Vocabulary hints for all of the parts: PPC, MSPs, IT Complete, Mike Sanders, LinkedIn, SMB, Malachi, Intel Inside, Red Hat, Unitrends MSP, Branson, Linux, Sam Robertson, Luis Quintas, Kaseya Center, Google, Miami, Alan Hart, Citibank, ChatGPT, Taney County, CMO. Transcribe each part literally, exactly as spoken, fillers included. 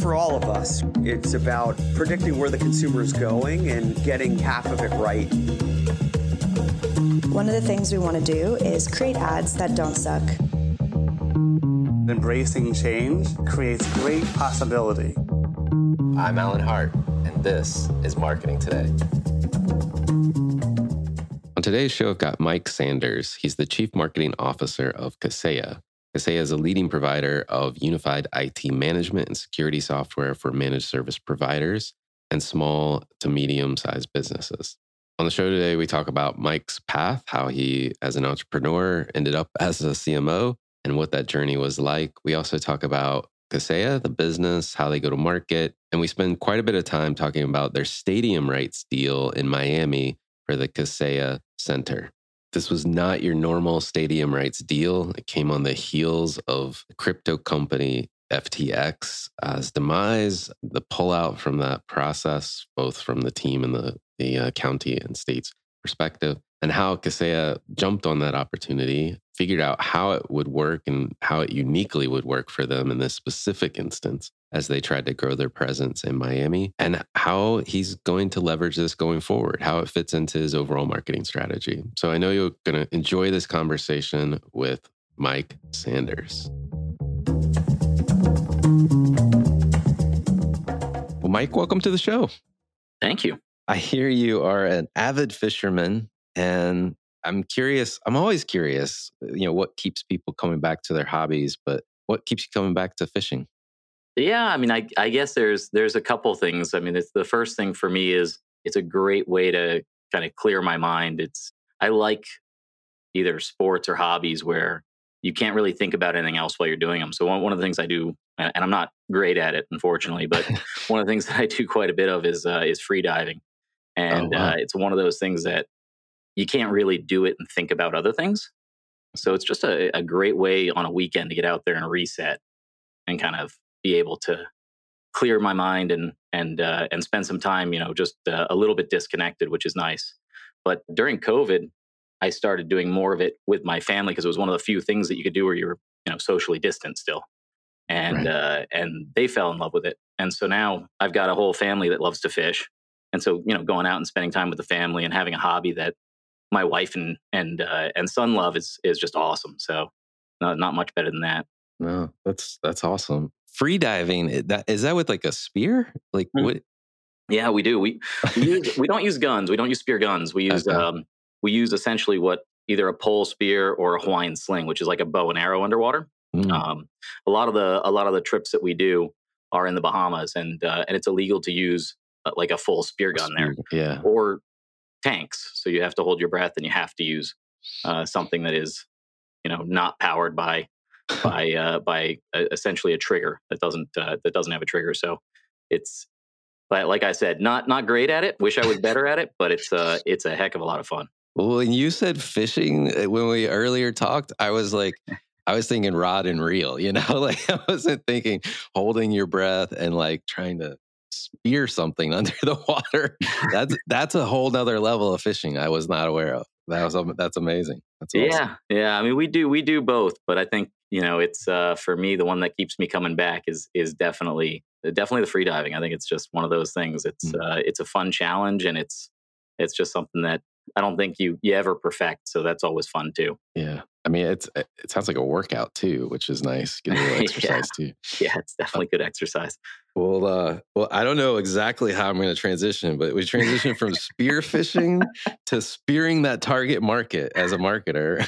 For all of us, it's about predicting where the consumer is going and getting half of it right. One of the things we want to do is create ads that don't suck. Embracing change creates great possibility. I'm Alan Hart, and this is Marketing Today. On today's show, I've got Mike Sanders. He's the Chief Marketing Officer of Kaseya. Kaseya is a leading provider of unified I T management and security software for managed service providers and small to medium-sized businesses. On the show today, we talk about Mike's path, how he, as an entrepreneur, ended up as a C M O, and what that journey was like. We also talk about Kaseya, the business, how they go to market, and we spend quite a bit of time talking about their stadium rights deal in Miami for the Kaseya Center. This was not your normal stadium rights deal. It came on the heels of crypto company F T X's demise, the pullout from that process, both from the team and the, the uh, county and state's perspective, and how Kaseya jumped on that opportunity, figured out how it would work and how it uniquely would work for them in this specific instance as they tried to grow their presence in Miami, and how he's going to leverage this going forward, how it fits into his overall marketing strategy. So I know you're going to enjoy this conversation with Mike Sanders. Well, Mike, welcome to the show. Thank you. I hear you are an avid fisherman, and I'm curious, I'm always curious, you know, what keeps people coming back to their hobbies, but what keeps you coming back to fishing? Yeah, I mean, I, I guess there's there's a couple things. I mean, it's the first thing for me is it's a great way to kind of clear my mind. It's I like either sports or hobbies where you can't really think about anything else while you're doing them. So one, one of the things I do, and I'm not great at it, unfortunately, but one of the things that I do quite a bit of is uh, is free diving, and oh, wow. uh, it's one of those things that you can't really do it and think about other things. So it's just a, a great way on a weekend to get out there and reset and kind of be able to clear my mind and and uh, and spend some time, you know, just uh, a little bit disconnected, which is nice. But during COVID, I started doing more of it with my family because it was one of the few things that you could do where you were, you know, socially distant still. And right. uh, and they fell in love with it. And so now I've got a whole family that loves to fish. And so, you know, going out and spending time with the family and having a hobby that my wife and and uh, and son love is is just awesome. So not, not much better than that. No, that's that's awesome. Free diving, that, is that with like a spear? Like what? Yeah, we do. We we, use, we don't use guns. We don't use spear guns. We use okay. um, we use essentially what either a pole spear or a Hawaiian sling, which is like a bow and arrow underwater. Mm. Um, a lot of the a lot of the trips that we do are in the Bahamas, and uh, and it's illegal to use uh, like a full spear gun there. Yeah, or tanks. So you have to hold your breath, and you have to use uh, something that is, you know, not powered by by uh, by uh, essentially a trigger that doesn't uh, that doesn't have a trigger. So it's. But like I said, not not great at it. Wish I was better at it, but it's uh it's a heck of a lot of fun. Well, when you said fishing when we earlier talked, I was like, I was thinking rod and reel, you know, like I wasn't thinking holding your breath and like trying to spear something under the water. That's that's a whole nother level of fishing I was not aware of. That was that's amazing. That's awesome. Yeah, yeah. I mean, we do we do both, but I think you know, it's uh for me the one that keeps me coming back is is definitely. Definitely the free diving. I think it's just one of those things. It's uh, it's a fun challenge, and it's it's just something that I don't think you you ever perfect. So that's always fun too. Yeah, I mean, it's it sounds like a workout too, which is nice. Good little exercise yeah. too. Yeah, it's definitely good exercise. Well, uh, well, I don't know exactly how I'm going to transition, but we transition from spear fishing to spearing that target market as a marketer.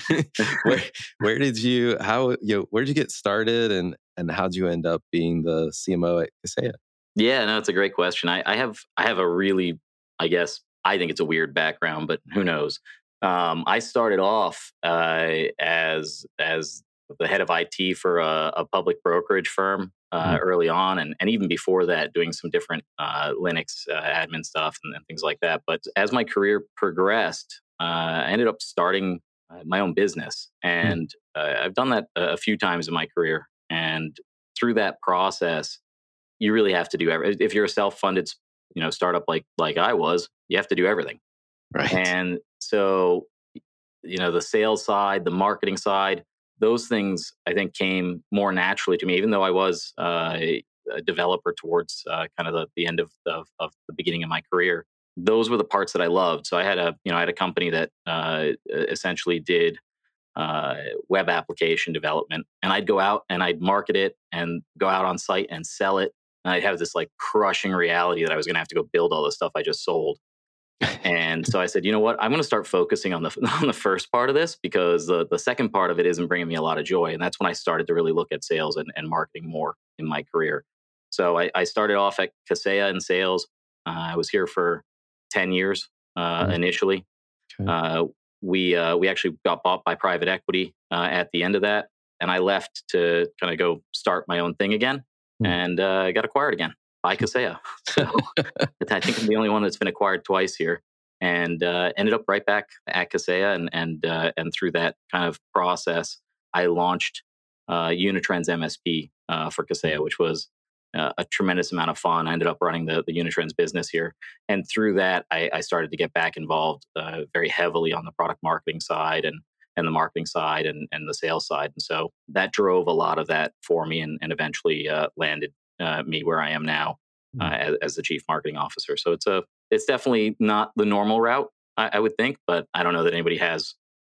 where where did you how you know, where did you get started and And how'd you end up being the C M O at Kaseya? Yeah, no, it's a great question. I, I have I have a really, I guess, I think it's a weird background, but who knows? Um, I started off uh, as as the head of I T for a, a public brokerage firm uh, mm-hmm. early on, and, and even before that, doing some different uh, Linux uh, admin stuff and, and things like that. But as my career progressed, uh, I ended up starting my own business, and mm-hmm. uh, I've done that a few times in my career. And through that process, you really have to do everything. If you're a self-funded, you know, startup like like I was, you have to do everything. Right. And so, you know, the sales side, the marketing side, those things I think came more naturally to me. Even though I was uh, a, a developer towards uh, kind of the, the end of, of of the beginning of my career, those were the parts that I loved. So I had a you know I had a company that uh, essentially did. Uh, web application development. And I'd go out and I'd market it and go out on site and sell it. And I'd have this like crushing reality that I was going to have to go build all the stuff I just sold. And so I said, you know what, I'm going to start focusing on the on the first part of this because the, the second part of it isn't bringing me a lot of joy. And that's when I started to really look at sales and, and marketing more in my career. So I, I started off at Kaseya in sales. Uh, I was here for ten years uh, mm-hmm. initially. Okay. Uh, We uh, we actually got bought by private equity uh, at the end of that, and I left to kind of go start my own thing again, mm. and I uh, got acquired again by Kaseya. So I think I'm the only one that's been acquired twice here, and uh, ended up right back at Kaseya, and and uh, and through that kind of process, I launched uh, Unitrends M S P uh, for Kaseya, which was uh, a tremendous amount of fun. I ended up running the, the Unitrends business here. And through that, I, I started to get back involved uh, very heavily on the product marketing side and and the marketing side and, and the sales side. And so that drove a lot of that for me and, and eventually uh, landed uh, me where I am now uh, as, as the chief marketing officer. So it's a it's definitely not the normal route, I, I would think, but I don't know that anybody has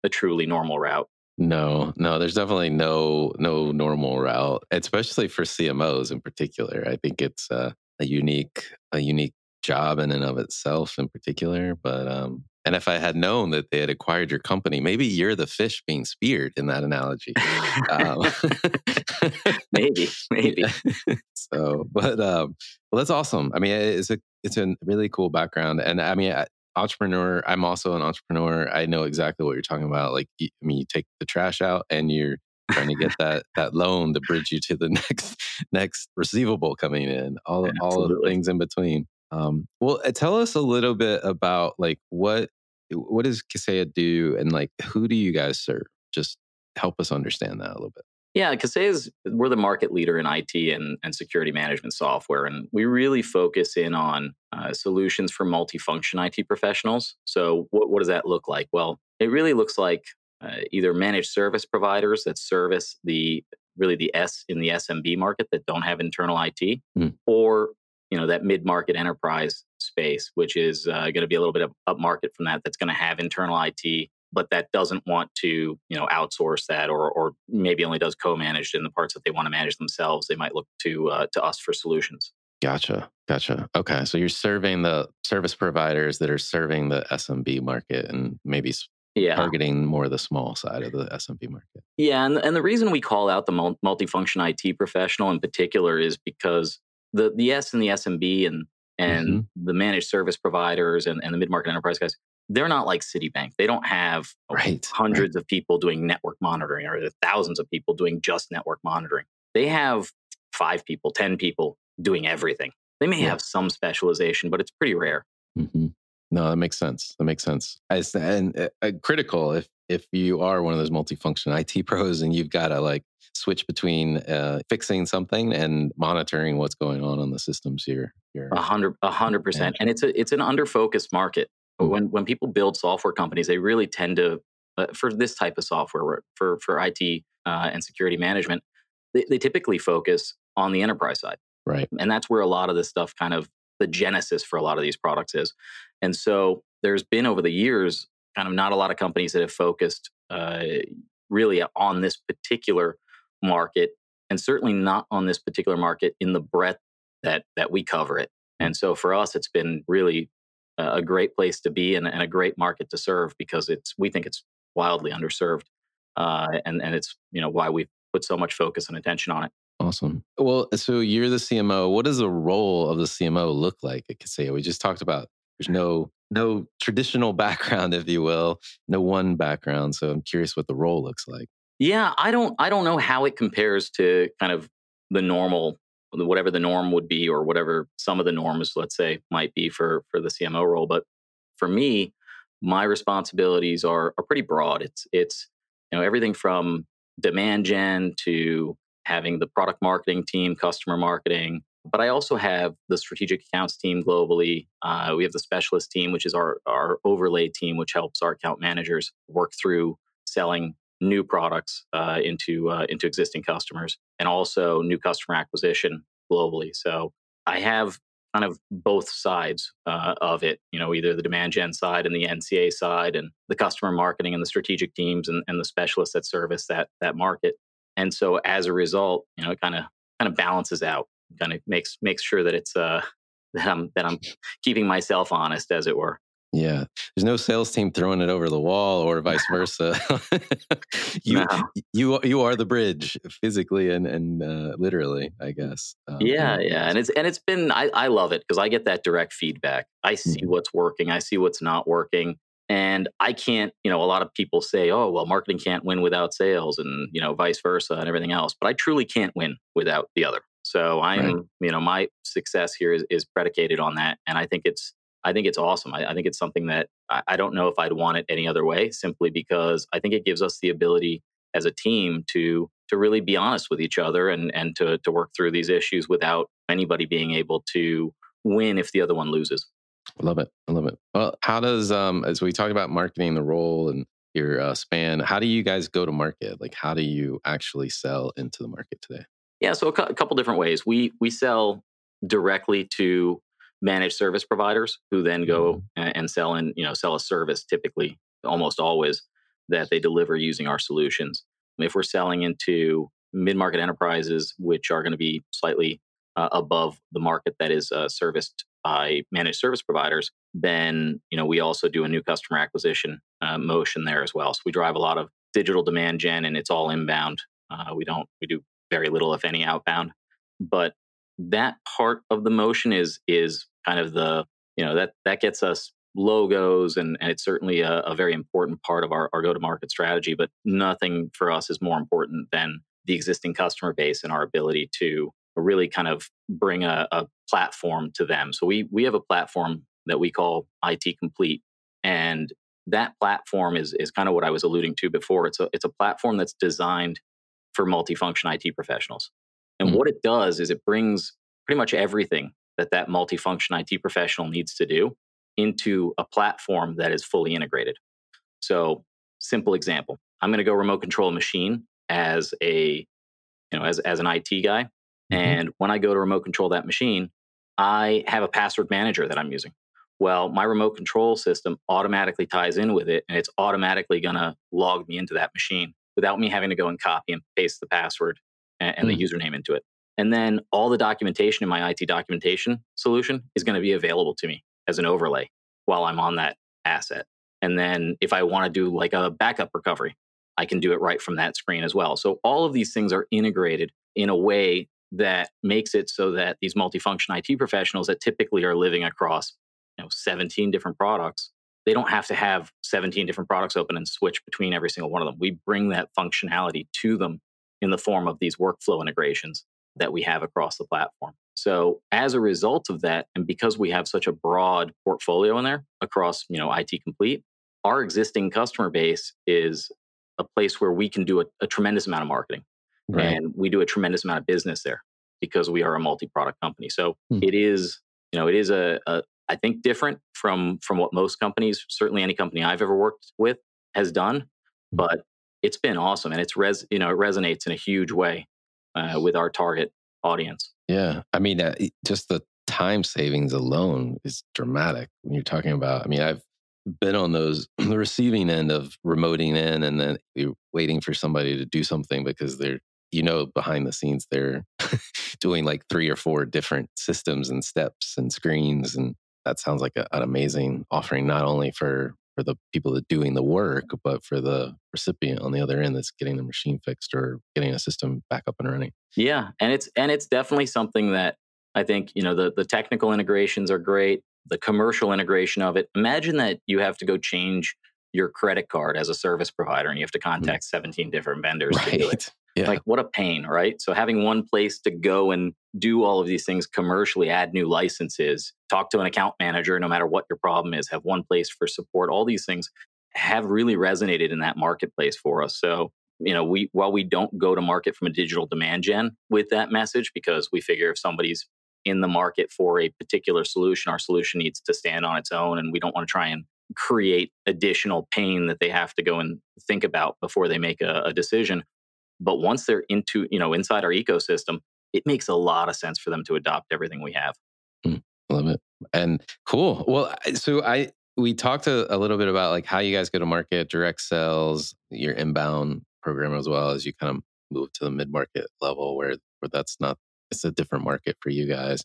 a truly normal route. No, no, there's definitely no no normal route, especially for C M Os in particular. I think it's uh, a unique a unique job in and of itself in particular. But um, and if I had known that they had acquired your company, maybe you're the fish being speared in that analogy. um, maybe, maybe. Yeah. So, but um, well, that's awesome. I mean, it's a it's a really cool background, and I mean. I, entrepreneur. I'm also an entrepreneur. I know exactly what you're talking about. Like, I mean, you take the trash out and you're trying to get that that loan to bridge you to the next next receivable coming in. All of, all of the things in between. Um, well, tell us a little bit about like what what does Kaseya do and like who do you guys serve? Just help us understand that a little bit. Yeah, Kaseya's we're the market leader in I T and, and security management software, and we really focus in on uh, solutions for multifunction I T professionals. So, what, what does that look like? Well, it really looks like uh, either managed service providers that service the really the S in the S M B market that don't have internal I T, mm. or you know that mid-market enterprise space, which is uh, going to be a little bit up, up market from that. That's going to have internal I T. But that doesn't want to, you know, outsource that, or or maybe only does co-managed in the parts that they want to manage themselves. They might look to uh, to us for solutions. Gotcha. Gotcha. Okay. So you're serving the service providers that are serving the S M B market and maybe yeah. targeting more the small side of the S M B market. Yeah. And, and the reason we call out the multifunction I T professional in particular is because the, the S and the S M B and, and mm-hmm. the managed service providers and, and the mid-market enterprise guys, they're not like Citibank. They don't have right. hundreds right. of people doing network monitoring or thousands of people doing just network monitoring. They have five people, ten people doing everything. They may yeah. have some specialization, but it's pretty rare. Mm-hmm. No, that makes sense. That makes sense. As, and uh, critical, if if you are one of those multifunction I T pros and you've got to like switch between uh, fixing something and monitoring what's going on on the systems here. A hundred, a hundred percent. And it's a it's an under-focused market. Mm-hmm. When when people build software companies, they really tend to uh, for this type of software for for I T uh, and security management, they, they typically focus on the enterprise side. Right. And that's where a lot of this stuff kind of the genesis for a lot of these products is. And so there's been over the years kind of not a lot of companies that have focused uh, really on this particular market and certainly not on this particular market in the breadth that that we cover it. And so for us, it's been really a great place to be and, and a great market to serve because it's we think it's wildly underserved. Uh, and, and it's you know why we've put so much focus and attention on it. Awesome. Well, so you're the C M O. What does the role of the C M O look like at Kaseya? We just talked about there's no no traditional background, if you will, no one background. So I'm curious what the role looks like. Yeah, I don't I don't know how it compares to kind of the normal, whatever the norm would be or whatever some of the norms, let's say, might be for, for the C M O role. But for me, my responsibilities are are pretty broad. It's it's you know everything from demand gen to having the product marketing team, customer marketing. But I also have the strategic accounts team globally. Uh, we have the specialist team, which is our, our overlay team, which helps our account managers work through selling new products uh, into uh, into existing customers and also new customer acquisition globally. So I have kind of both sides uh, of it, you know, either the demand gen side and the N C A side and the customer marketing and the strategic teams and, and the specialists that service that that market. And so, as a result, you know, it kind of kind of balances out, kind of makes makes sure that it's uh, that I'm that I'm keeping myself honest, as it were. Yeah, there's no sales team throwing it over the wall, or vice versa. you no. you you are the bridge, physically and and uh, literally, I guess. Um, yeah, yeah, and it's and it's been I, I love it because I get that direct feedback. I see mm-hmm. what's working, I see what's not working. And I can't, you know, a lot of people say, oh, well, marketing can't win without sales and, you know, vice versa and everything else. But I truly can't win without the other. So I'm, right. you know, my success here is, is predicated on that. And I think it's, I think it's awesome. I, I think it's something that I, I don't know if I'd want it any other way, simply because I think it gives us the ability as a team to to really be honest with each other and, and to to work through these issues without anybody being able to win if the other one loses. I love it. I love it. Well, how does, um, as we talk about marketing, the role and your uh, span, how do you guys go to market? Like, how do you actually sell into the market today? Yeah. So a, cu- a couple different ways. We, we sell directly to managed service providers who then go mm-hmm. and, and sell and, you know, sell a service typically almost always that they deliver using our solutions. If we're selling into mid-market enterprises, which are going to be slightly uh, above the market that is uh, serviced by managed service providers, then you know we also do a new customer acquisition uh, motion there as well. So we drive a lot of digital demand gen, and it's all inbound. Uh, we don't we do very little, if any, outbound. But that part of the motion is is kind of the you know that that gets us logos, and, and it's certainly a, a very important part of our, our go to market strategy. But nothing for us is more important than the existing customer base and our ability to really kind of bring a, a platform to them. So we we have a platform that we call I T Complete, and that platform is is kind of what I was alluding to before. It's a it's a platform that's designed for multifunction I T professionals. And mm-hmm. what it does is it brings pretty much everything that that multifunction I T professional needs to do into a platform that is fully integrated. So, simple example: I'm going to go remote control a machine as a you know as as an I T guy. And when I go to remote control that machine, I have a password manager that I'm using. Well, my remote control system automatically ties in with it, and it's automatically going to log me into that machine without me having to go and copy and paste the password and, and mm-hmm. the username into it. And then all the documentation in my I T documentation solution is going to be available to me as an overlay while I'm on that asset. And then if I want to do like a backup recovery, I can do it right from that screen as well. So all of these things are integrated in a way that makes it so that these multifunction I T professionals that typically are living across, you know, seventeen different products, they don't have to have seventeen different products open and switch between every single one of them. We bring that functionality to them in the form of these workflow integrations that we have across the platform. So as a result of that, and because we have such a broad portfolio in there across, you know, I T Complete, our existing customer base is a place where we can do a, a tremendous amount of marketing. Right. And we do a tremendous amount of business there because we are a multi-product company. So mm. it is, you know, it is a, a I think different from from what most companies, certainly any company I've ever worked with, has done. But it's been awesome, and it's res, you know, it resonates in a huge way uh, with our target audience. Yeah, I mean, uh, just the time savings alone is dramatic when you're talking about. I mean, I've been on those the receiving end of remoting in, and then you're waiting for somebody to do something because they're, you know, behind the scenes they're doing like three or four different systems and steps and screens, and that sounds like a, an amazing offering, not only for, for the people that are doing the work, but for the recipient on the other end that's getting the machine fixed or getting a system back up and running. Yeah, and it's and it's definitely something that I think, you know, the the technical integrations are great, the commercial integration of it. Imagine that you have to go change your credit card as a service provider and you have to contact mm-hmm. seventeen different vendors right. to do it. Yeah. Like, what a pain, right? So having one place to go and do all of these things commercially, add new licenses, talk to an account manager, no matter what your problem is, have one place for support, all these things have really resonated in that marketplace for us. So, you know, we while we don't go to market from a digital demand gen with that message, because we figure if somebody's in the market for a particular solution, our solution needs to stand on its own, and we don't want to try and create additional pain that they have to go and think about before they make a, a decision. But once they're into, you know, inside our ecosystem, it makes a lot of sense for them to adopt everything we have. Mm, love it. And cool. Well, so I we talked a, a little bit about like how you guys go to market, direct sales, your inbound program, as well as you kind of move to the mid-market level where, where that's not, it's a different market for you guys.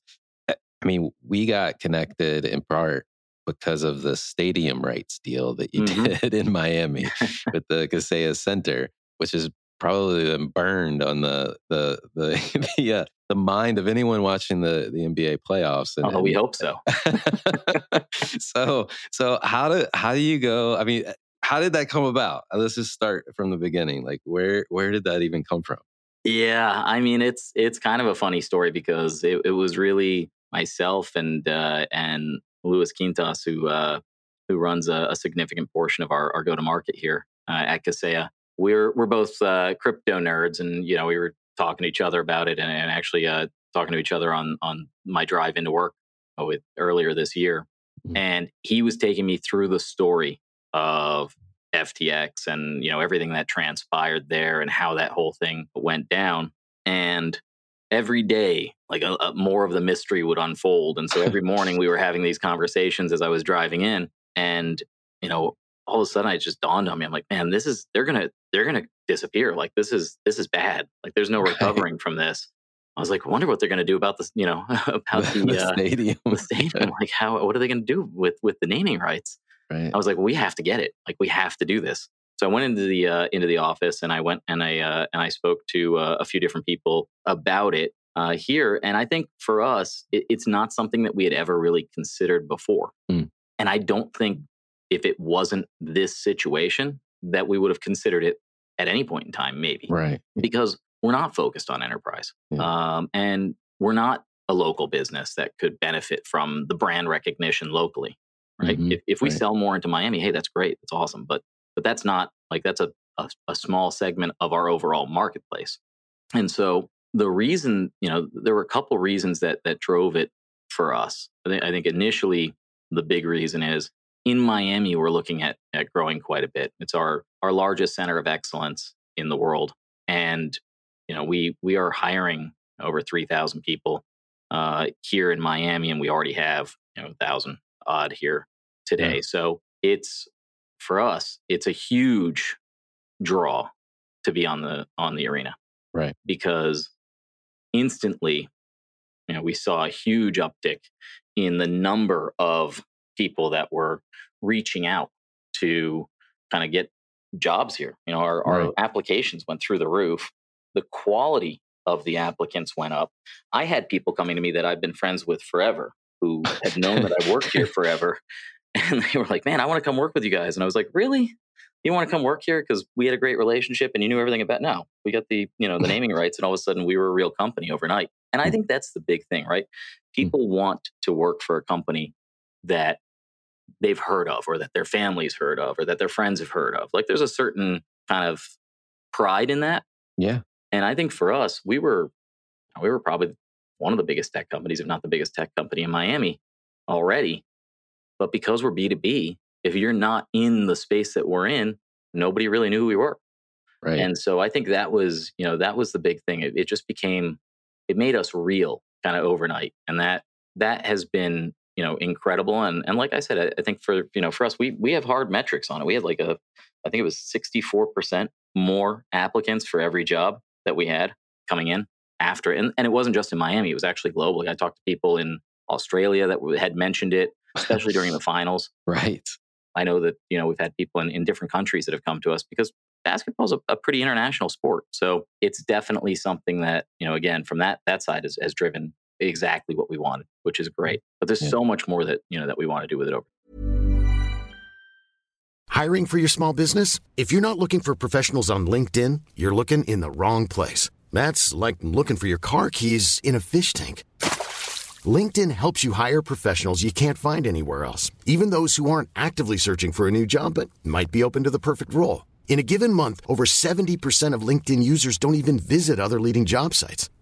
I mean, we got connected in part because of the stadium rights deal that you mm-hmm. did in Miami with the Kaseya Center, which is probably been burned on the the the the, uh, the mind of anyone watching the, the N B A playoffs. And, oh, and, we hope so. so so how do how do you go? I mean, how did that come about? Let's just start from the beginning. Like, where where did that even come from? Yeah, I mean, it's it's kind of a funny story because it, it was really myself and uh, and Luis Quintas who uh, who runs a, a significant portion of our, our go to market here uh, at Kaseya. We're we're both uh, crypto nerds, and you know we were talking to each other about it, and, and actually uh, talking to each other on on my drive into work with, earlier this year. Mm-hmm. And he was taking me through the story of F T X and you know everything that transpired there and how that whole thing went down. And every day, like a, a more of the mystery would unfold. And so every morning we were having these conversations as I was driving in, and you know. all of a sudden, it just dawned on me. I'm like, man, this is they're gonna they're gonna disappear. Like this is this is bad. Like there's no recovering right. from this. I was like, I wonder what they're gonna do about this. You know, about the, the uh, stadium. The stadium. Like how what are they gonna do with with the naming rights? Right. I was like, we have to get it. Like we have to do this. So I went into the uh, into the office and I went and I uh, and I spoke to uh, a few different people about it uh, here. And I think for us, it, it's not something that we had ever really considered before. Mm. And I don't think. If it wasn't this situation, that we would have considered it at any point in time, maybe. Right. Because we're not focused on enterprise. Yeah. Um, and we're not a local business that could benefit from the brand recognition locally, right? Mm-hmm. If, if we right. sell more into Miami, hey, that's great. That's awesome. But but that's not, like, that's a, a, a small segment of our overall marketplace. And so the reason, you know, there were a couple reasons that that drove it for us. I think, I think initially the big reason is, in Miami, we're looking at, at growing quite a bit. It's our our largest center of excellence in the world, and you know we we are hiring over three thousand people uh, here in Miami, and we already have you know one thousand odd here today. Yeah. So it's for us, it's a huge draw to be on the on the arena, right? Because instantly, you know, we saw a huge uptick in the number of people that were reaching out to kind of get jobs here. You know, our, right. our applications went through the roof. The quality of the applicants went up. I had people coming to me that I've been friends with forever, who had known that I worked here forever. And they were like, man, I want to come work with you guys. And I was like, really? You want to come work here? Because we had a great relationship and you knew everything about now. We got the, you know, the naming rights, and all of a sudden we were a real company overnight. And I think that's the big thing, right? People want to work for a company that they've heard of, or that their family's heard of, or that their friends have heard of. Like, there's a certain kind of pride in that. Yeah. And I think for us, we were, we were probably one of the biggest tech companies, if not the biggest tech company in Miami already. But because we're B two B, if you're not in the space that we're in, nobody really knew who we were. Right. And so I think that was, you know, that was the big thing. It, it just became, it made us real kind of overnight. And that, that has been, you know, incredible. And, and like I said, I, I think for, you know, for us, we, we have hard metrics on it. We had like a, I think it was sixty-four percent more applicants for every job that we had coming in after. And, and it wasn't just in Miami. It was actually globally. I talked to people in Australia that had mentioned it, especially during the finals. Right. I know that, you know, we've had people in, in different countries that have come to us because basketball is a, a pretty international sport. So it's definitely something that, you know, again, from that that side has, has driven exactly what we wanted, which is great. But there's yeah. so much more that, you know, that we want to do with it over. Hiring for your small business? If you're not looking for professionals on LinkedIn, you're looking in the wrong place. That's like looking for your car keys in a fish tank. LinkedIn helps you hire professionals you can't find anywhere else, even those who aren't actively searching for a new job but might be open to the perfect role. In a given month, over seventy percent of LinkedIn users don't even visit other leading job sites.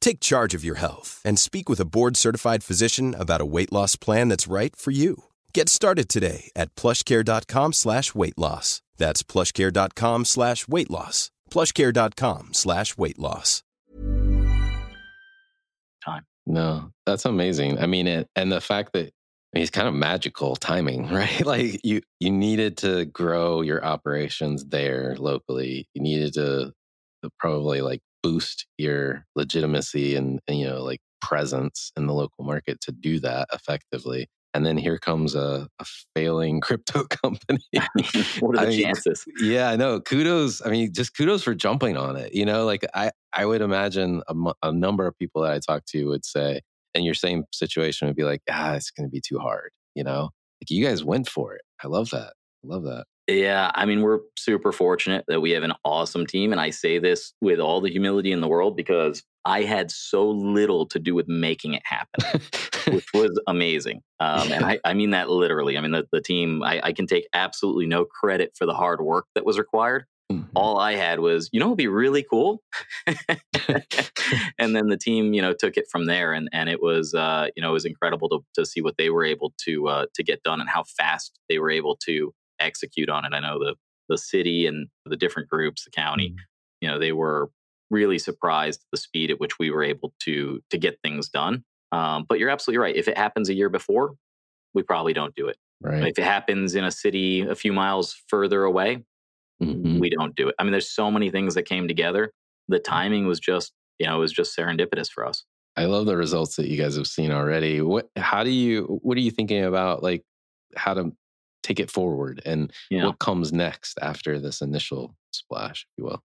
Take charge of your health and speak with a board-certified physician about a weight loss plan that's right for you. Get started today at PlushCare.com slash weight loss. That's PlushCare.com slash weight loss. PlushCare.com slash weight loss. Time. No, that's amazing. I mean, it, and the fact that I mean, it's kind of magical timing, right? Like you, you needed to grow your operations there locally. You needed to, to probably like boost your legitimacy and, and, you know, like presence in the local market to do that effectively. And then here comes a, a failing crypto company. What are the I chances? Mean, yeah, I know. Kudos. I mean, just kudos for jumping on it. You know, like I, I would imagine a, a number of people that I talk to would say, and your same situation would be like, ah, it's going to be too hard. You know, like you guys went for it. I love that. I love that. Yeah. I mean, we're super fortunate that we have an awesome team. And I say this with all the humility in the world because I had so little to do with making it happen, which was amazing. Um, and I, I mean that literally. I mean, the, the team, I, I can take absolutely no credit for the hard work that was required. Mm-hmm. All I had was, you know, it'd be really cool. And then the team, you know, took it from there. And, and it was, uh, you know, it was incredible to, to see what they were able to, uh, to get done and how fast they were able to execute on it. I know the, the city and the different groups, the county, mm-hmm. you know, they were really surprised at the speed at which we were able to to get things done. Um, but you're absolutely right. If it happens a year before, we probably don't do it. Right. If it happens in a city a few miles further away, mm-hmm. we don't do it. I mean, there's so many things that came together. The timing was just, you know, it was just serendipitous for us. I love the results that you guys have seen already. What, how do you, what are you thinking about, like how to take it forward and yeah. what comes next after this initial splash, if you will?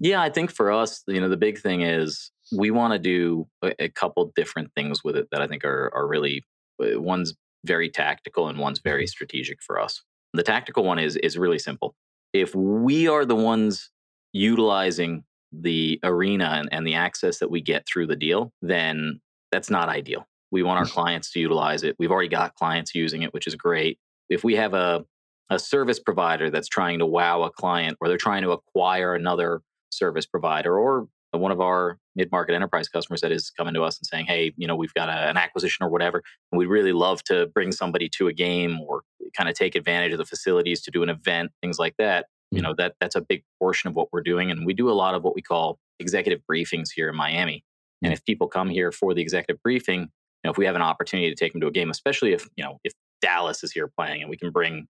Yeah, I think for us, you know, the big thing is we want to do a, a couple different things with it that I think are are really, one's very tactical and one's very strategic for us. The tactical one is is really simple. If we are the ones utilizing the arena and, and the access that we get through the deal, then that's not ideal. We want our clients to utilize it. We've already got clients using it, which is great. If we have a, a service provider that's trying to wow a client or they're trying to acquire another service provider or one of our mid-market enterprise customers that is coming to us and saying, hey, you know, we've got a, an acquisition or whatever, and we'd really love to bring somebody to a game or kind of take advantage of the facilities to do an event, things like that. Mm-hmm. You know, that that's a big portion of what we're doing. And we do a lot of what we call executive briefings here in Miami. Mm-hmm. And if people come here for the executive briefing, you know, if we have an opportunity to take them to a game, especially if, you know, if Dallas is here playing and we can bring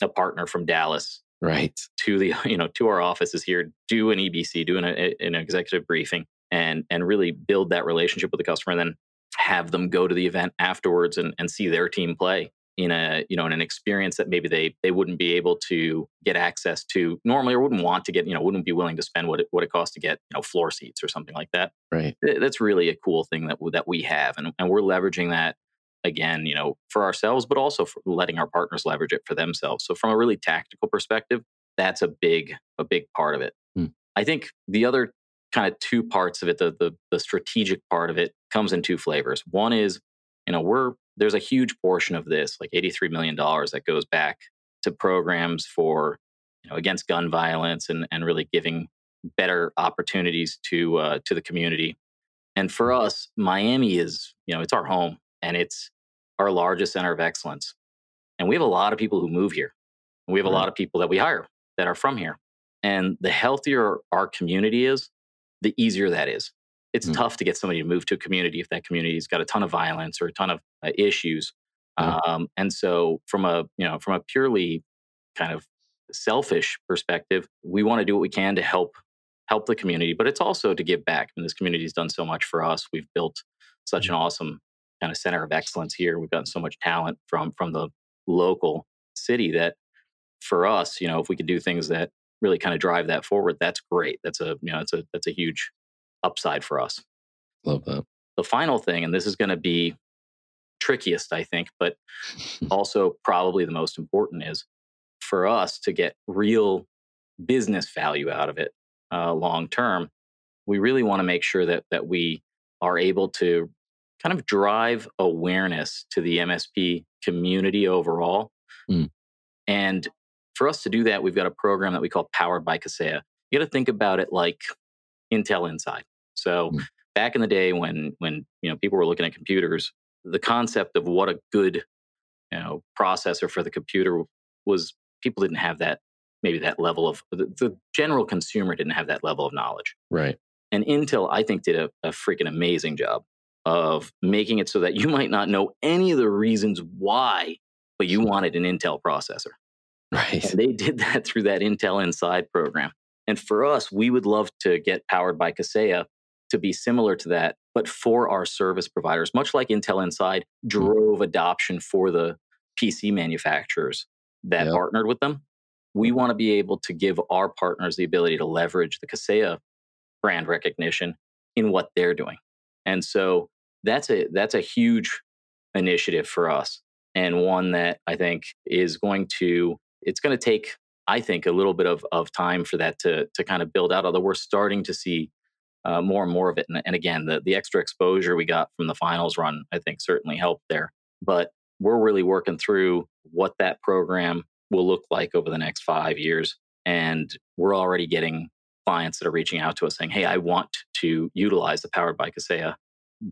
a partner from Dallas right to the, you know, to our offices here, do an E B C, do an, an executive briefing, and and really build that relationship with the customer, and then have them go to the event afterwards and, and see their team play in a, you know, in an experience that maybe they they wouldn't be able to get access to normally, or wouldn't want to get, you know, wouldn't be willing to spend what it, what it costs to get, you know, floor seats or something like that. Right. That's really a cool thing that that we have, and and we're leveraging that again, you know, for ourselves, but also for letting our partners leverage it for themselves. So from a really tactical perspective, that's a big, a big part of it. Mm. I think the other kind of two parts of it, the, the the strategic part of it, comes in two flavors. One is, you know, we're there's a huge portion of this, like eighty-three million dollars, that goes back to programs for, you know, against gun violence and and really giving better opportunities to uh, to the community. And for us, Miami is, you know, it's our home, and it's our largest center of excellence. And we have a lot of people who move here. We have a lot of people that we hire that are from here. And the healthier our community is, the easier that is. It's mm-hmm. tough to get somebody to move to a community if that community's got a ton of violence or a ton of uh, issues. Mm-hmm. Um, and so from a, you know, from a purely kind of selfish perspective, we want to do what we can to help help the community, but it's also to give back. And this community's done so much for us. We've built such an awesome kind of center of excellence here. We've gotten so much talent from from the local city that for us, you know, if we could do things that really kind of drive that forward, that's great. That's a, you know, it's a, that's a huge upside for us. Love that. The final thing, and this is going to be trickiest, I think, but also probably the most important, is for us to get real business value out of it uh, long term. We really want to make sure that that we are able to kind of drive awareness to the M S P community overall. Mm. And for us to do that, we've got a program that we call Powered by Kaseya. You got to think about it like Intel Inside. So mm. back in the day when when you know people were looking at computers, the concept of what a good, you know, processor for the computer was, people didn't have that, maybe that level of, the, the general consumer didn't have that level of knowledge. Right. And Intel, I think, did a, a freaking amazing job of making it so that you might not know any of the reasons why, but you wanted an Intel processor. Right. And they did that through that Intel Inside program. And for us, we would love to get Powered by Kaseya to be similar to that, but for our service providers, much like Intel Inside drove adoption for the P C manufacturers that yep. partnered with them. We want to be able to give our partners the ability to leverage the Kaseya brand recognition in what they're doing. And so That's a that's a huge initiative for us, and one that I think is going to, it's going to take, I think, a little bit of, of time for that to to kind of build out, although we're starting to see uh, more and more of it. And, and again, the, the extra exposure we got from the finals run, I think, certainly helped there. But we're really working through what that program will look like over the next five years. And we're already getting clients that are reaching out to us saying, hey, I want to utilize the Powered by Kaseya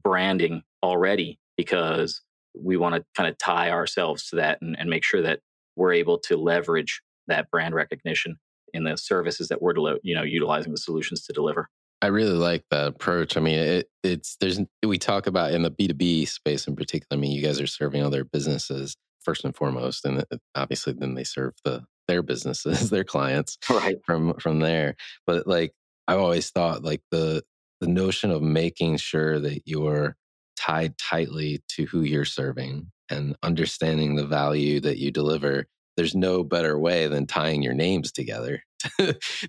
branding already, because we want to kind of tie ourselves to that and, and make sure that we're able to leverage that brand recognition in the services that we're, you know, utilizing the solutions to deliver. I really like that approach. I mean, it, it's there's we talk about in the B two B space in particular. I mean, you guys are serving other businesses first and foremost, and obviously then they serve the their businesses, their clients, right from from there. But like I've always thought, like the The notion of making sure that you're tied tightly to who you're serving and understanding the value that you deliver, there's no better way than tying your names together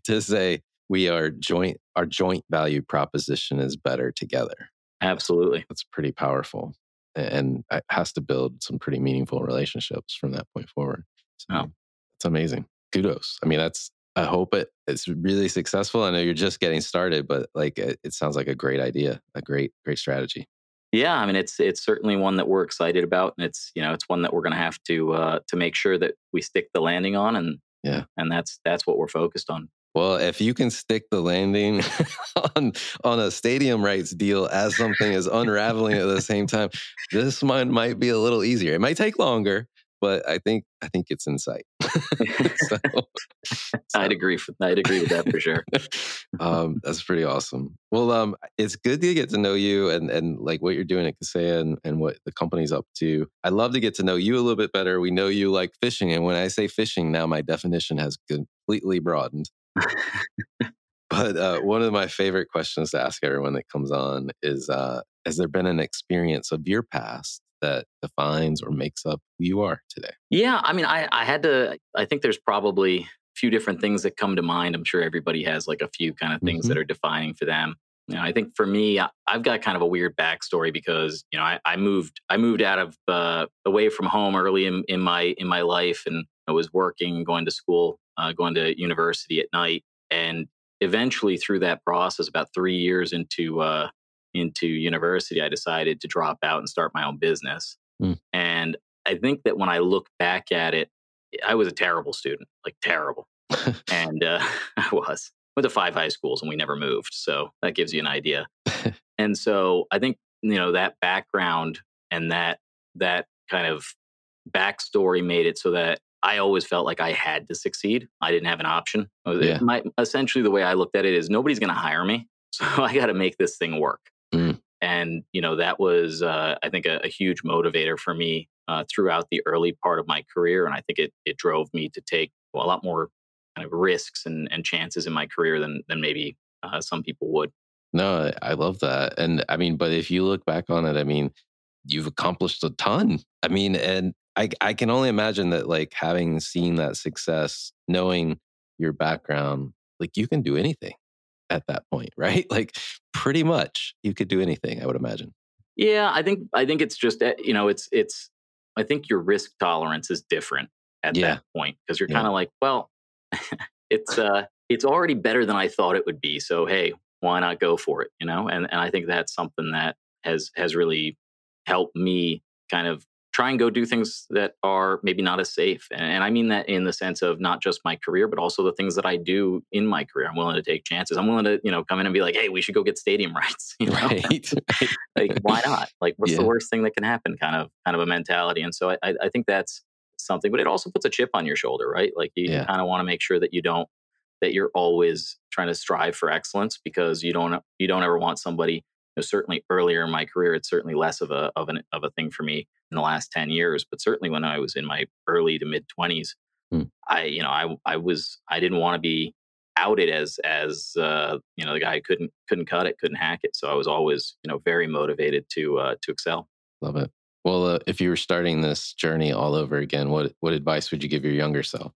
to say we are joint, our joint value proposition is better together. Absolutely. That's pretty powerful, and it has to build some pretty meaningful relationships from that point forward. So wow. It's amazing. Kudos. I mean, that's I hope it, it's really successful. I know you're just getting started, but like it, it sounds like a great idea, a great, great strategy. Yeah, I mean, it's it's certainly one that we're excited about, and it's you know it's one that we're going to have to uh, to make sure that we stick the landing on, and yeah, and that's that's what we're focused on Well, if you can stick the landing on on a stadium rights deal as something is unraveling at the same time, this might might be a little easier. It might take longer, but I think I think it's in sight. so, so. I'd agree. For, I'd agree with that for sure. um, that's pretty awesome. Well, um, it's good to get to know you and and like what you're doing at Kaseya and, and what the company's up to. I'd love to get to know you a little bit better. We know you like fishing, and when I say fishing now, my definition has completely broadened. But uh, one of my favorite questions to ask everyone that comes on is, uh, has there been an experience of your past that defines or makes up who you are today? Yeah, I mean, I, I had to, I think there's probably a few different things that come to mind. I'm sure everybody has like a few kind of things mm-hmm. that are defining for them. You know, I think for me, I, I've got kind of a weird backstory because, you know, I, I moved, I moved out of, uh, away from home early in, in my, in my life, and I was working, going to school, uh, going to university at night. And eventually through that process, about three years into, uh, into university, I decided to drop out and start my own business. Mm. And I think that when I look back at it, I was a terrible student, like terrible. and, uh, I was. Went to five high schools and we never moved. So that gives you an idea. And so I think, you know, that background and that that kind of backstory made it so that I always felt like I had to succeed. I didn't have an option. Yeah. My, essentially, the way I looked at it is nobody's going to hire me. So I got to make this thing work. Mm. And, you know, that was, uh, I think, a, a huge motivator for me uh, throughout the early part of my career. And I think it it drove me to take well, a lot more kind of risks and, and chances in my career than than maybe uh, some people would. No, I love that. And I mean, but if you look back on it, I mean, you've accomplished a ton. I mean, and I I can only imagine that, like, having seen that success, knowing your background, like, you can do anything at that point, right? Like, pretty much you could do anything, I would imagine. Yeah, I think I think it's just, you know, it's, it's I think your risk tolerance is different at yeah. that point, because you're yeah. kind of like, well, it's uh, it's already better than I thought it would be. So, hey, why not go for it? You know, and and I think that's something that has has really helped me kind of try and go do things that are maybe not as safe. And, and I mean that in the sense of not just my career, but also the things that I do in my career. I'm willing to take chances. I'm willing to, you know, come in and be like, hey, we should go get stadium rights. You know? Right. Like, why not? Like, what's yeah. the worst thing that can happen? Kind of, kind of a mentality. And so I, I, I think that's something, but it also puts a chip on your shoulder, right? Like you yeah. kind of want to make sure that you don't, that you're always trying to strive for excellence, because you don't, you don't ever want somebody, you know, certainly earlier in my career, it's certainly less of a, of an, of a thing for me in the last ten years, but certainly when I was in my early to mid twenties, mm. I, you know, I, I was, I didn't want to be outed as, as, uh, you know, the guy who couldn't, couldn't cut it, couldn't hack it. So I was always, you know, very motivated to, uh, to excel. Love it. Well, uh, if you were starting this journey all over again, what what advice would you give your younger self?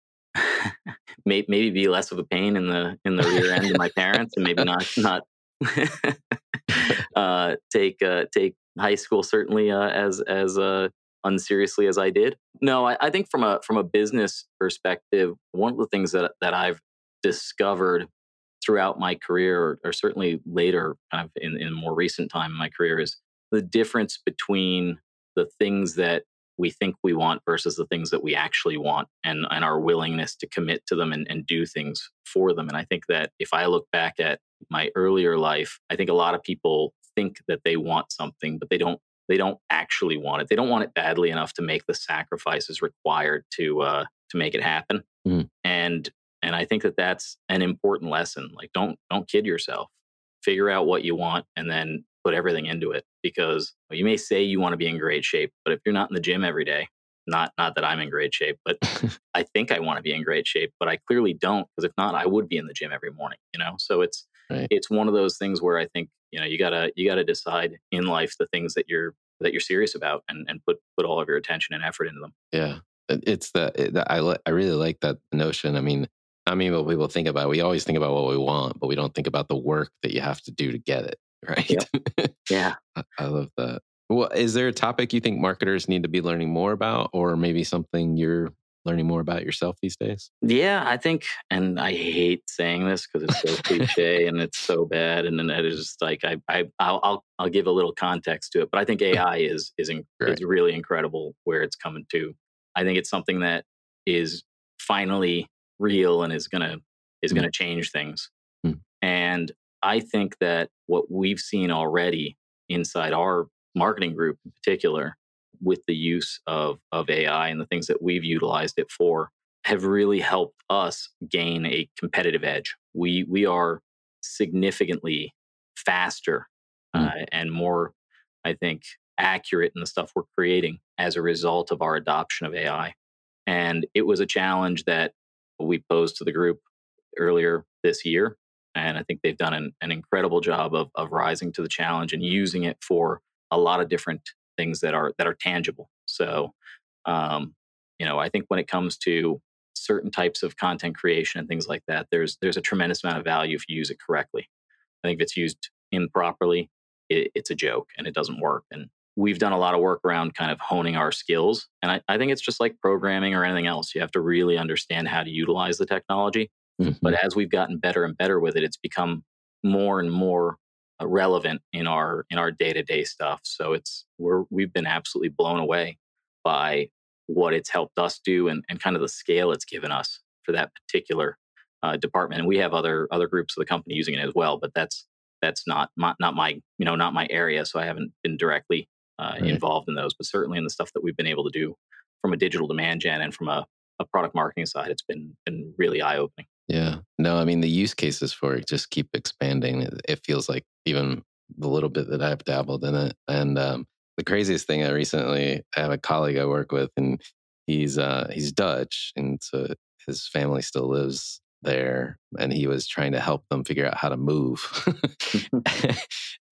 Maybe be less of a pain in the in the rear end of my parents, and maybe not not uh, take uh, take high school certainly uh, as as uh, unseriously as I did. No, I, I think from a from a business perspective, one of the things that that I've discovered throughout my career, or, or certainly later, kind of in in more recent time in my career, is the difference between the things that we think we want versus the things that we actually want, and, and our willingness to commit to them and, and do things for them. And I think that if I look back at my earlier life, I think a lot of people think that they want something, but they don't, they don't actually want it. They don't want it badly enough to make the sacrifices required to, uh, to make it happen. Mm. And, and I think that that's an important lesson. Like, don't, don't kid yourself, figure out what you want, and then put everything into it, because you may say you want to be in great shape, but if you're not in the gym every day, not not that I'm in great shape, but I think I want to be in great shape, but I clearly don't, because if not, I would be in the gym every morning, you know? So it's, right. it's one of those things where I think, you know, you gotta, you gotta decide in life the things that you're, that you're serious about, and, and put, put all of your attention and effort into them. Yeah. It's the, it, the I, li- I really like that notion. I mean, I mean, what people think about, we always think about what we want, but we don't think about the work that you have to do to get it. Right. Yep. Yeah. I love that. Well, is there a topic you think marketers need to be learning more about, or maybe something you're learning more about yourself these days? Yeah, I think, and I hate saying this because it's so cliche and it's so bad. And then that is just like, I, I, I'll, I'll, I'll give a little context to it, but I think A I is, is, in, is really incredible where it's coming to. I think it's something that is finally real and is going to is mm-hmm. going to change things. Mm-hmm. And I think that what we've seen already inside our marketing group in particular, with the use of, of A I and the things that we've utilized it for, have really helped us gain a competitive edge. We we are significantly faster mm. uh, and more, I think, accurate in the stuff we're creating as a result of our adoption of A I. And it was a challenge that we posed to the group earlier this year. And I think they've done an, an incredible job of, of rising to the challenge and using it for a lot of different things that are that are tangible. So, um, you know, I think when it comes to certain types of content creation and things like that, there's there's a tremendous amount of value if you use it correctly. I think if it's used improperly, it, it's a joke and it doesn't work. And we've done a lot of work around kind of honing our skills. And I, I think it's just like programming or anything else. You have to really understand how to utilize the technology. Mm-hmm. But as we've gotten better and better with it, it's become more and more relevant in our in our day-to-day stuff. So it's we're we've been absolutely blown away by what it's helped us do and, and kind of the scale it's given us for that particular uh, department. And we have other other groups of the company using it as well, but that's that's not my, not my you know not my area, so I haven't been directly uh, right. involved in those. But certainly in the stuff that we've been able to do from a digital demand gen and from a, a product marketing side, it's been been really eye-opening. Yeah. No, I mean, the use cases for it just keep expanding. It feels like even the little bit that I've dabbled in it. And um, the craziest thing I recently, I have a colleague I work with and he's uh, he's Dutch. And so his family still lives there. And he was trying to help them figure out how to move. And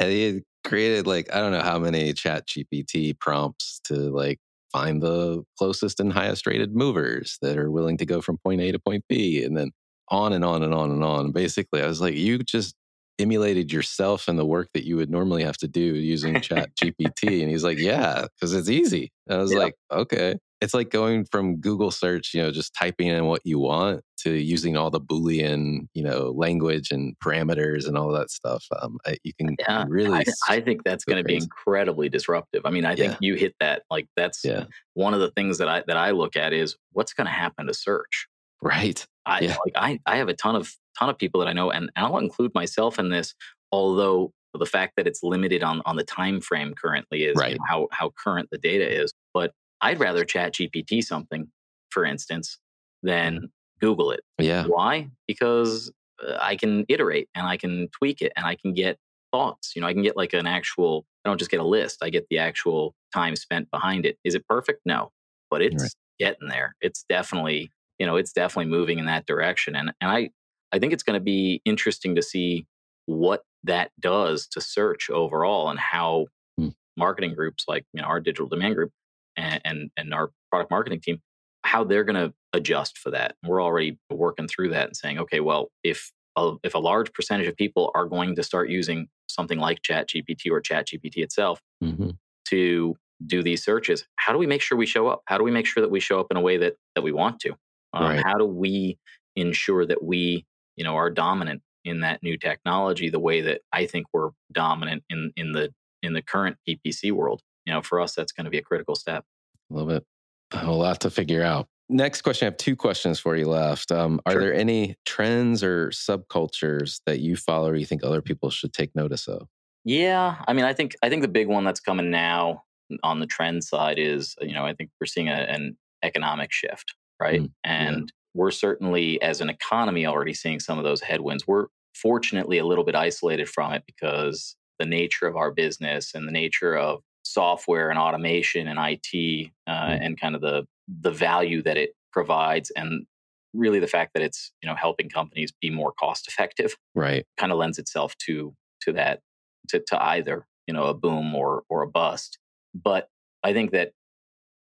he had created like, I don't know how many Chat G P T prompts to like, find the closest and highest rated movers that are willing to go from point A to point B. And then on and on and on and on. Basically, I was like, you just emulated yourself and the work that you would normally have to do using Chat G P T. And he's like, yeah, because it's easy. And I was yeah. like, okay. It's like going from Google search, you know, just typing in what you want to using all the Boolean, you know, language and parameters and all that stuff. Um, I, you can yeah, really... I, I think that's going to be incredibly disruptive. I mean, I think yeah. you hit that. Like, that's yeah. one of the things that I that I look at is what's going to happen to search. Right. I yeah. like I, I have a ton of ton of people that I know, and I'll include myself in this, although the fact that it's limited on, on the time frame currently is right. how, how current the data is. But I'd rather Chat G P T something, for instance, than Google it. Yeah. Why? Because I can iterate and I can tweak it and I can get thoughts. You know, I can get like an actual, I don't just get a list. I get the actual time spent behind it. Is it perfect? No. But it's right. getting there. It's definitely... You know, it's definitely moving in that direction. And and I, I think it's going to be interesting to see what that does to search overall and how mm. marketing groups like, you know, our digital demand group and, and, and our product marketing team, how they're going to adjust for that. We're already working through that and saying, okay, well, if a, if a large percentage of people are going to start using something like Chat G P T or Chat G P T itself mm-hmm. to do these searches, how do we make sure we show up? How do we make sure that we show up in a way that, that we want to? Um, right. How do we ensure that we, you know, are dominant in that new technology the way that I think we're dominant in in the in the current P P C world? You know, for us, that's going to be a critical step. A little bit, a lot to figure out. Next question, I have two questions for you left. Um, are sure. there any trends or subcultures that you follow or you think other people should take notice of? Yeah, I mean, I think I think the big one that's coming now on the trend side is, you know, I think we're seeing a, an economic shift. Right. Mm, and yeah. we're certainly, as an economy, already seeing some of those headwinds. We're fortunately a little bit isolated from it because the nature of our business and the nature of software and automation and I T uh, mm. and kind of the the value that it provides and really the fact that it's, you know, helping companies be more cost effective. Right. Kind of lends itself to to that, to, to either, you know, a boom or or a bust. But I think that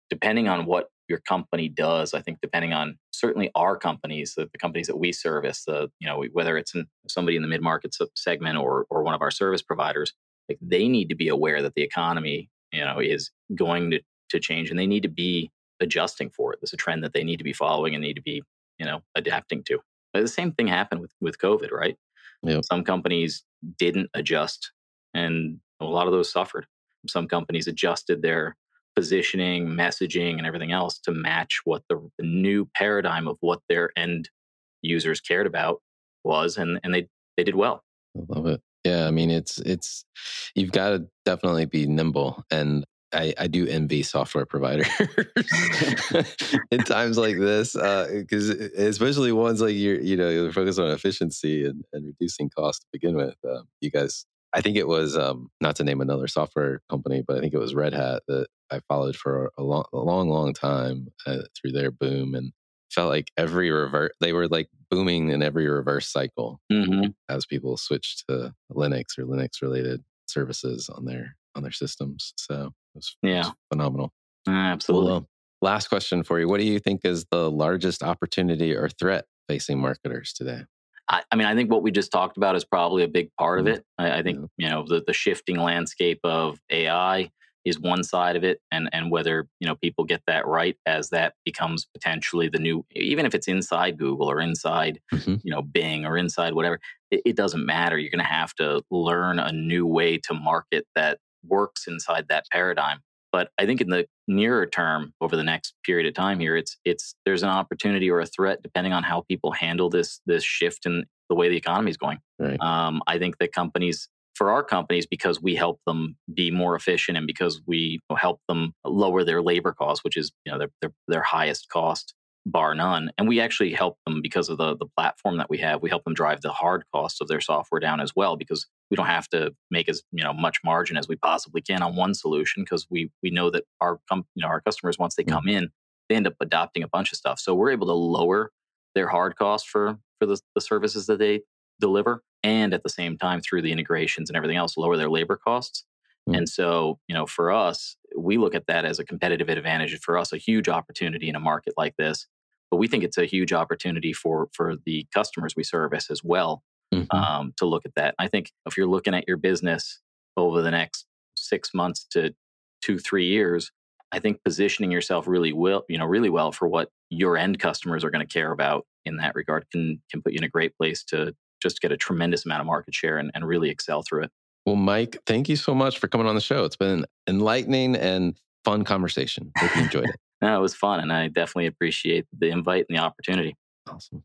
depending on what your company does, I think depending on certainly our companies, the, the companies that we service, the you know whether it's in somebody in the mid-market segment or or one of our service providers, like they need to be aware that the economy you know is going to, to change and they need to be adjusting for it. There's a trend that they need to be following and need to be you know adapting to. But the same thing happened with with COVID, right? Yep. Some companies didn't adjust, and a lot of those suffered. Some companies adjusted their positioning, messaging, and everything else to match what the, the new paradigm of what their end users cared about was, and, and they, they did well. I love it. Yeah, I mean, it's, it's, you've got to definitely be nimble. And I, I do envy software providers in times like this, because uh, especially ones like you're, you know, you're focused on efficiency and, and reducing costs to begin with. Uh, you guys, I think it was, um, not to name another software company, but I think it was Red Hat that I followed for a long, a long, long time uh, through their boom, and felt like every reverse, they were like booming in every reverse cycle mm-hmm. as people switched to Linux or Linux related services on their on their systems. So it was, yeah. it was phenomenal. Uh, absolutely. Well, um, last question for you. What do you think is the largest opportunity or threat facing marketers today? I, I mean, I think what we just talked about is probably a big part mm-hmm. of it. I, I think, yeah. you know, the, the shifting landscape of A I is one side of it, and and whether, you know, people get that right as that becomes potentially the new, even if it's inside Google or inside, mm-hmm. you know, Bing or inside whatever, it, it doesn't matter. You're going to have to learn a new way to market that works inside that paradigm. But I think in the nearer term, over the next period of time here, it's it's there's an opportunity or a threat depending on how people handle this this shift in the way the economy is going. Right. Um, I think that companies. For our companies, because we help them be more efficient and because we help them lower their labor costs, which is, you know, their, their, their highest cost, bar none. And we actually help them because of the, the platform that we have. We help them drive the hard costs of their software down as well, because we don't have to make as, you know, much margin as we possibly can on one solution, because we we know that our com- you know our customers, once they come in, they end up adopting a bunch of stuff. So we're able to lower their hard costs for, for the, the services that they deliver, and at the same time, through the integrations and everything else, lower their labor costs. Mm. And so, you know, for us, we look at that as a competitive advantage. For us, a huge opportunity in a market like this. But we think it's a huge opportunity for for the customers we service as well, mm-hmm. um, to look at that. I think if you're looking at your business over the next six months to two, three years, I think positioning yourself really well, you know, really well for what your end customers are going to care about in that regard can can put you in a great place to just get a tremendous amount of market share and, and really excel through it. Well, Mike, thank you so much for coming on the show. It's been an enlightening and fun conversation. Hope you enjoyed it. No, it was fun, and I definitely appreciate the invite and the opportunity. Awesome.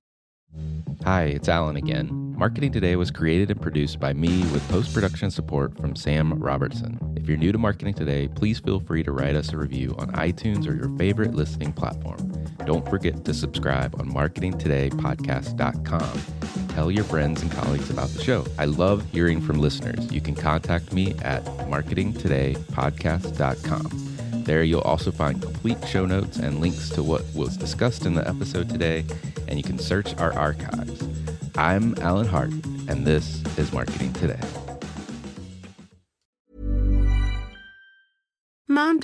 Hi, it's Alan again. Marketing Today was created and produced by me with post-production support from Sam Robertson. If you're new to Marketing Today, please feel free to write us a review on iTunes or your favorite listening platform. Don't forget to subscribe on marketing today podcast dot com. Tell your friends and colleagues about the show. I love hearing from listeners. You can contact me at marketing today podcast dot com. There you'll also find complete show notes and links to what was discussed in the episode today, and you can search our archives. I'm Alan Hart, and this is Marketing Today. Mom